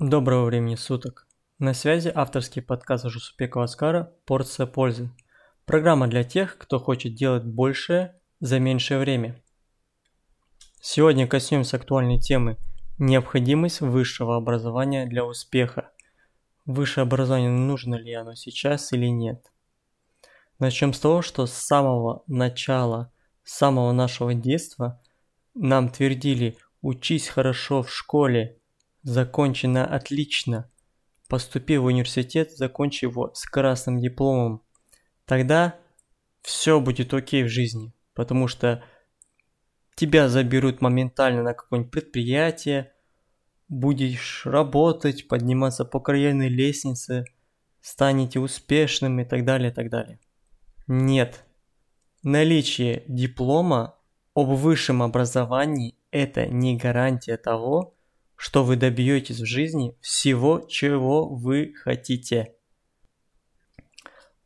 Доброго времени суток. На связи авторский подкаст Жусупекова Аскара «Порция пользы». Программа для тех, кто хочет делать большее за меньшее время. Сегодня коснемся актуальной темы «Необходимость высшего образования для успеха». Высшее образование, нужно ли оно сейчас или нет? Начнем с того, что с самого начала, с самого нашего детства нам твердили «Учись хорошо в школе». Закончено отлично. Поступи в университет, закончи его с красным дипломом. Тогда все будет окей в жизни, потому что тебя заберут моментально на какое-нибудь предприятие, будешь работать, подниматься по карьерной лестнице, станете успешным и так далее, и так далее. Нет. Наличие диплома об высшем образовании – это не гарантия того, что вы добьетесь в жизни всего, чего вы хотите.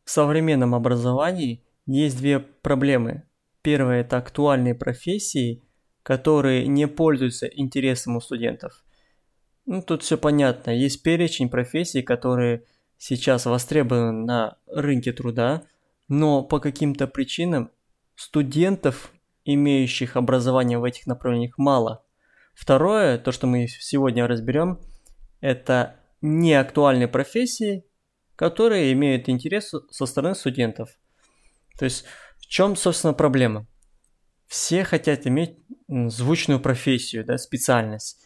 В современном образовании есть две проблемы. Первая – это актуальные профессии, которые не пользуются интересом у студентов. Тут все понятно. Есть перечень профессий, которые сейчас востребованы на рынке труда, но по каким-то причинам студентов, имеющих образование в этих направлениях, мало. Второе, то, что мы сегодня разберем, это неактуальные профессии, которые имеют интерес со стороны студентов. То есть, в чем, собственно, проблема? Все хотят иметь звучную профессию, да, специальность.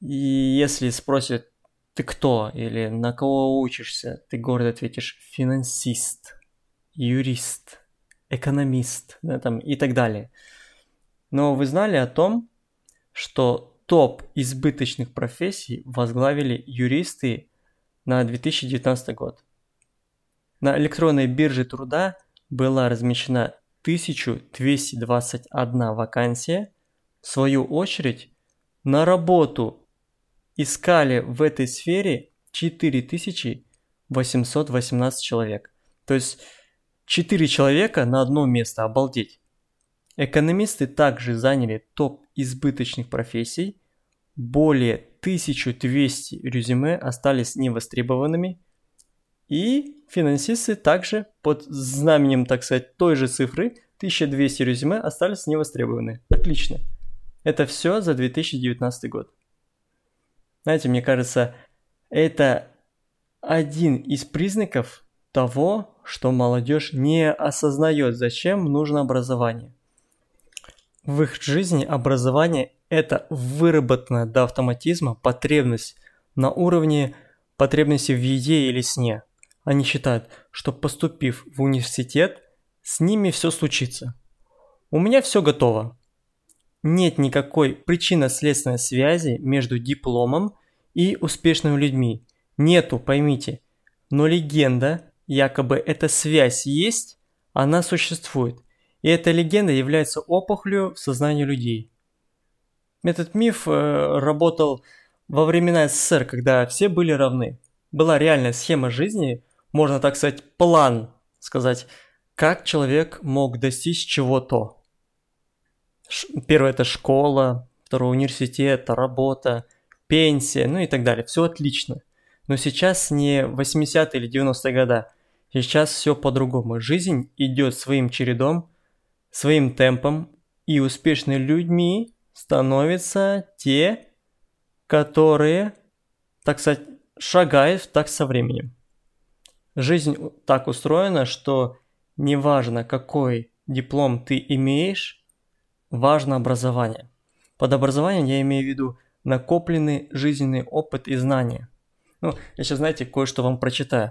И если спросят, ты кто или на кого учишься, ты гордо ответишь финансист, юрист, экономист, да, там, и так далее. Но вы знали о том, что топ избыточных профессий возглавили юристы на 2019 год. На электронной бирже труда была размещена 1221 вакансия. В свою очередь, на работу искали в этой сфере 4818 человек. То есть 4 человека на одно место, обалдеть. Экономисты также заняли топ избыточных профессий. Более 1200 резюме остались невостребованными. И финансисты также под знаменем, так сказать, той же цифры 1200 резюме остались невостребованы. Отлично. Это все за 2019 год. Знаете, мне кажется, это один из признаков того, что молодежь не осознает, зачем нужно образование. В их жизни образование – это выработанная до автоматизма потребность на уровне потребности в еде или сне. Они считают, что поступив в университет, с ними все случится. У меня все готово. Нет никакой причинно-следственной связи между дипломом и успешными людьми. Нету, поймите. Но легенда, якобы эта связь есть, она существует. И эта легенда является опухолью в сознании людей. Этот миф работал во времена СССР, когда все были равны. Была реальная схема жизни, можно так сказать, план, сказать, как человек мог достичь чего-то. Первое – это школа, второе – университет, работа, пенсия, ну и так далее. Все отлично. Но сейчас не 80-е или 90-е годы. Сейчас все по-другому. Жизнь идет своим чередом, своим темпом, и успешными людьми становятся те, которые, так сказать, шагают в такт со временем. Жизнь так устроена, что неважно, какой диплом ты имеешь, важно образование. Под образованием я имею в виду накопленный жизненный опыт и знания. Я сейчас, знаете, кое-что вам прочитаю.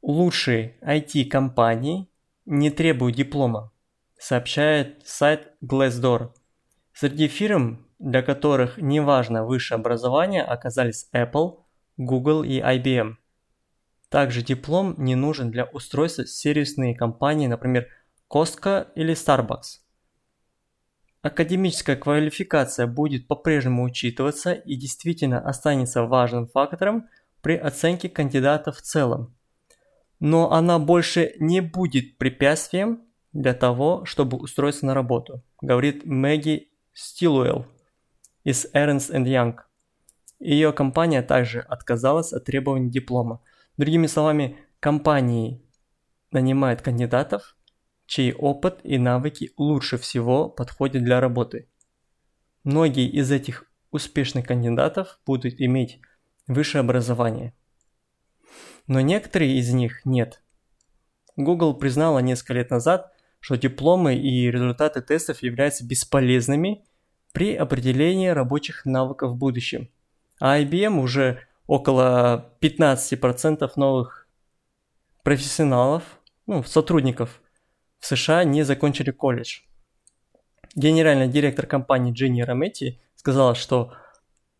Лучшие IT-компании не требуют диплома, сообщает сайт Glassdoor. Среди фирм, для которых не важно высшее образование, оказались Apple, Google и IBM. Также диплом не нужен для устройства сервисной компании, например, Costco или Starbucks. Академическая квалификация будет по-прежнему учитываться и действительно останется важным фактором при оценке кандидатов в целом. Но она больше не будет препятствием для того, чтобы устроиться на работу, говорит Мэгги Стилуэлл из Ernst & Young. Ее компания также отказалась от требований диплома. Другими словами, компании нанимают кандидатов, чей опыт и навыки лучше всего подходят для работы. Многие из этих успешных кандидатов будут иметь высшее образование. Но некоторые из них нет. Google признала несколько лет назад, что дипломы и результаты тестов являются бесполезными при определении рабочих навыков в будущем. А IBM уже около 15% новых профессионалов, сотрудников в США не закончили колледж. Генеральный директор компании Джинни Рометти сказала, что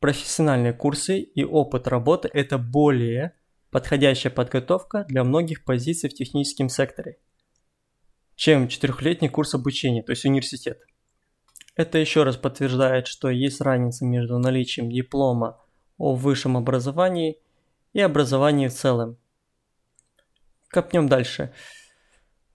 профессиональные курсы и опыт работы – это более подходящая подготовка для многих позиций в техническом секторе, чем 4-летний курс обучения, то есть университет. Это еще раз подтверждает, что есть разница между наличием диплома о высшем образовании и образовании в целом. Копнем дальше.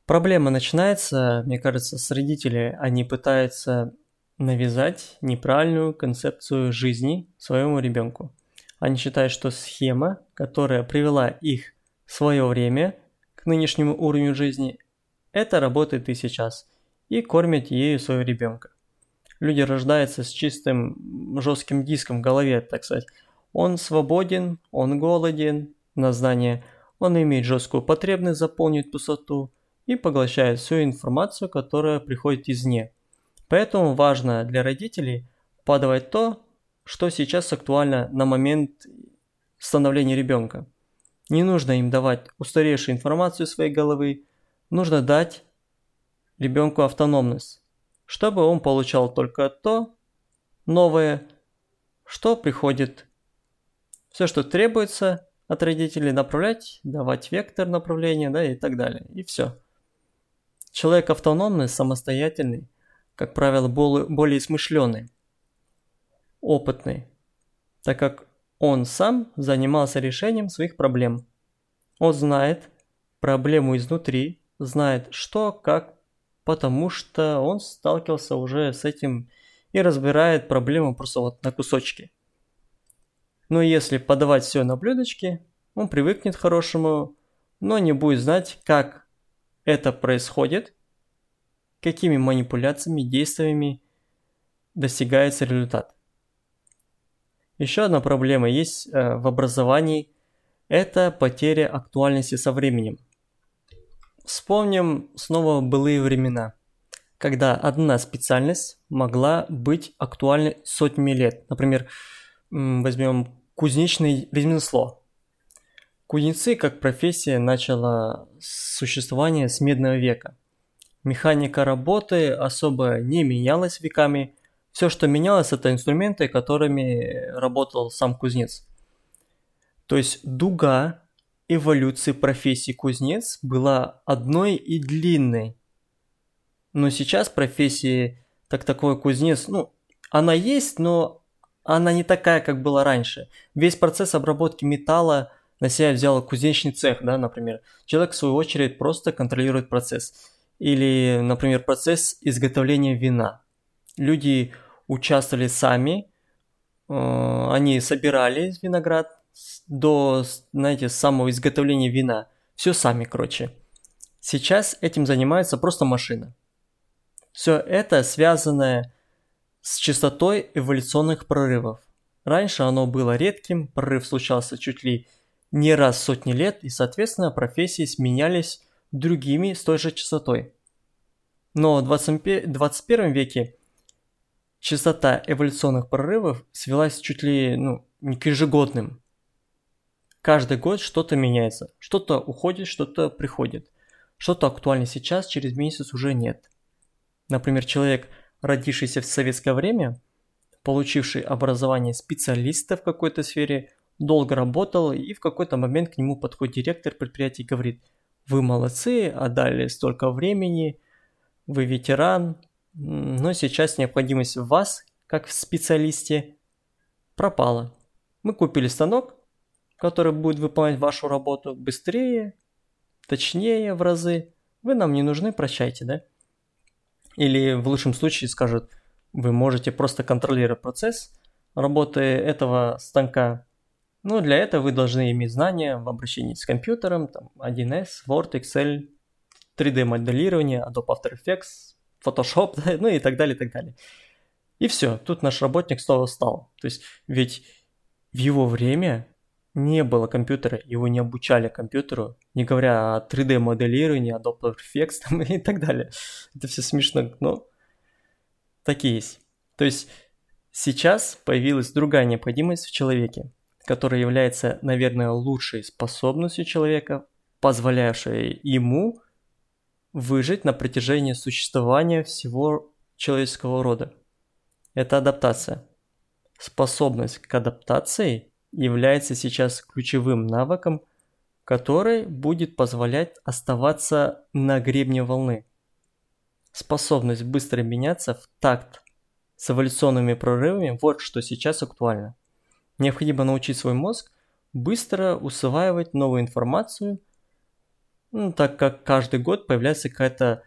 Проблема начинается, мне кажется, с родителей. Они пытаются навязать неправильную концепцию жизни своему ребенку. Они считают, что схема, которая привела их в свое время к нынешнему уровню жизни, это работает и сейчас, и кормят ею своего ребенка. Люди рождаются с чистым жестким диском в голове, так сказать. Он свободен, он голоден на знания, он имеет жесткую потребность заполнить пустоту и поглощает всю информацию, которая приходит извне. Поэтому важно для родителей подавать то, что сейчас актуально на момент становления ребенка. Не нужно им давать устаревшую информацию своей головы, нужно дать ребенку автономность, чтобы он получал только то новое, что приходит. Все, что требуется от родителей, направлять, давать вектор направления, и так далее. И все. Человек автономный, самостоятельный, как правило, более смышленый, опытный, так как он сам занимался решением своих проблем. Он знает проблему изнутри, знает что, как, потому что он сталкивался уже с этим и разбирает проблему просто на кусочки. Но если подавать все на блюдечки, он привыкнет к хорошему, но не будет знать, как это происходит, какими манипуляциями, действиями достигается результат. Еще одна проблема есть в образовании – это потеря актуальности со временем. Вспомним снова былые времена, когда одна специальность могла быть актуальной сотнями лет. Например, возьмем кузнечное ремесло. Кузнецы как профессия начала существование с Медного века. Механика работы особо не менялась веками. Все, что менялось, это инструменты, которыми работал сам кузнец. То есть дуга эволюции профессии кузнец была одной и длинной. Но сейчас профессии такой кузнец, она есть, но она не такая, как была раньше. Весь процесс обработки металла на себя взял кузнечный цех, например. Человек, в свою очередь, просто контролирует процесс. Или, например, процесс изготовления вина. Люди участвовали сами, они собирали виноград, до, самого изготовления вина. Все сами, Сейчас этим занимается просто машина. Все это связано с частотой эволюционных прорывов. Раньше оно было редким, прорыв случался чуть ли не раз в сотни лет, и, соответственно, профессии сменялись другими с той же частотой. Но в 21 веке частота эволюционных прорывов свелась чуть ли к ежегодным. Каждый год что-то меняется, что-то уходит, что-то приходит. Что-то актуально сейчас, через месяц уже нет. Например, человек, родившийся в советское время, получивший образование специалиста в какой-то сфере, долго работал, и в какой-то момент к нему подходит директор предприятия и говорит: «Вы молодцы, отдали столько времени, вы ветеран, но сейчас необходимость в вас, как в специалисте, пропала. Мы купили станок, который будет выполнять вашу работу быстрее, точнее в разы. Вы нам не нужны, прощайте, да?» Или в лучшем случае скажут: «Вы можете просто контролировать процесс, работы этого станка. Ну, для этого вы должны иметь знания в обращении с компьютером, там, 1С, Word, Excel, 3D-моделирование, Adobe After Effects, Photoshop, ну и так далее, и так далее. И все, тут наш работник снова встал. То есть, ведь в его время не было компьютера, его не обучали компьютеру, не говоря о 3D-моделировании, Adobe After Effects там, и так далее. Это все смешно, но такие есть. То есть, сейчас появилась другая необходимость в человеке, которая является, наверное, лучшей способностью человека, позволявшей ему выжить на протяжении существования всего человеческого рода. Это адаптация. Способность к адаптации является сейчас ключевым навыком, который будет позволять оставаться на гребне волны. Способность быстро меняться в такт с эволюционными прорывами – вот что сейчас актуально. Необходимо научить свой мозг быстро усваивать новую информацию, так как каждый год появляется какая-то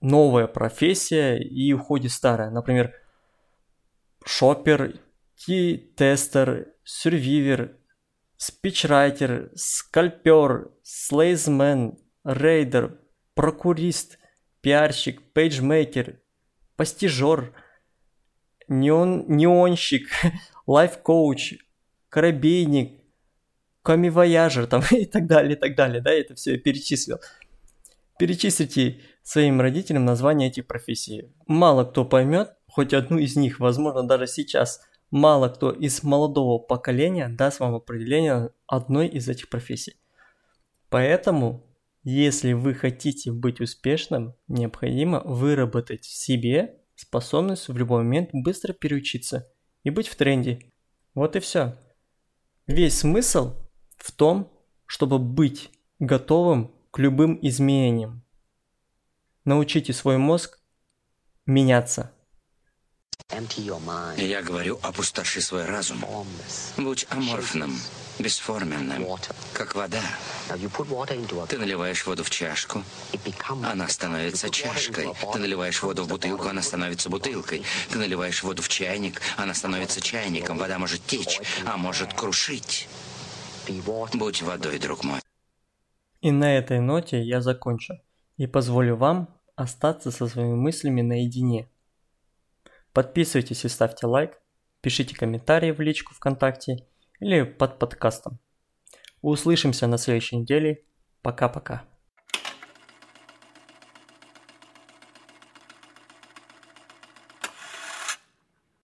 новая профессия и уходит старая. Например, шоппер, тестер, сюрвивер, спичрайтер, скальпер, слейзмен, рейдер, прокурист, пиарщик, пейджмейкер, постижер, неонщик, лайф-коуч, корабейник, комивояжер там, и так далее, да, я это все перечислил. Перечислите своим родителям названия этих профессий. Мало кто поймет хоть одну из них, возможно, даже сейчас. Мало кто из молодого поколения даст вам определение одной из этих профессий. Поэтому, если вы хотите быть успешным, необходимо выработать в себе способность в любой момент быстро переучиться и быть в тренде. Вот и все. Весь смысл в том, чтобы быть готовым к любым изменениям. Научите свой мозг меняться. Я говорю, опустоши свой разум. Будь аморфным, бесформенным, как вода. Ты наливаешь воду в чашку, она становится чашкой. Ты наливаешь воду в бутылку, она становится бутылкой. Ты наливаешь воду в чайник, она становится чайником. Вода может течь, а может крушить. Будь водой, друг мой. И на этой ноте я закончу и позволю вам остаться со своими мыслями наедине. Подписывайтесь и ставьте лайк, пишите комментарии в личку ВКонтакте или под подкастом. Услышимся на следующей неделе. Пока-пока.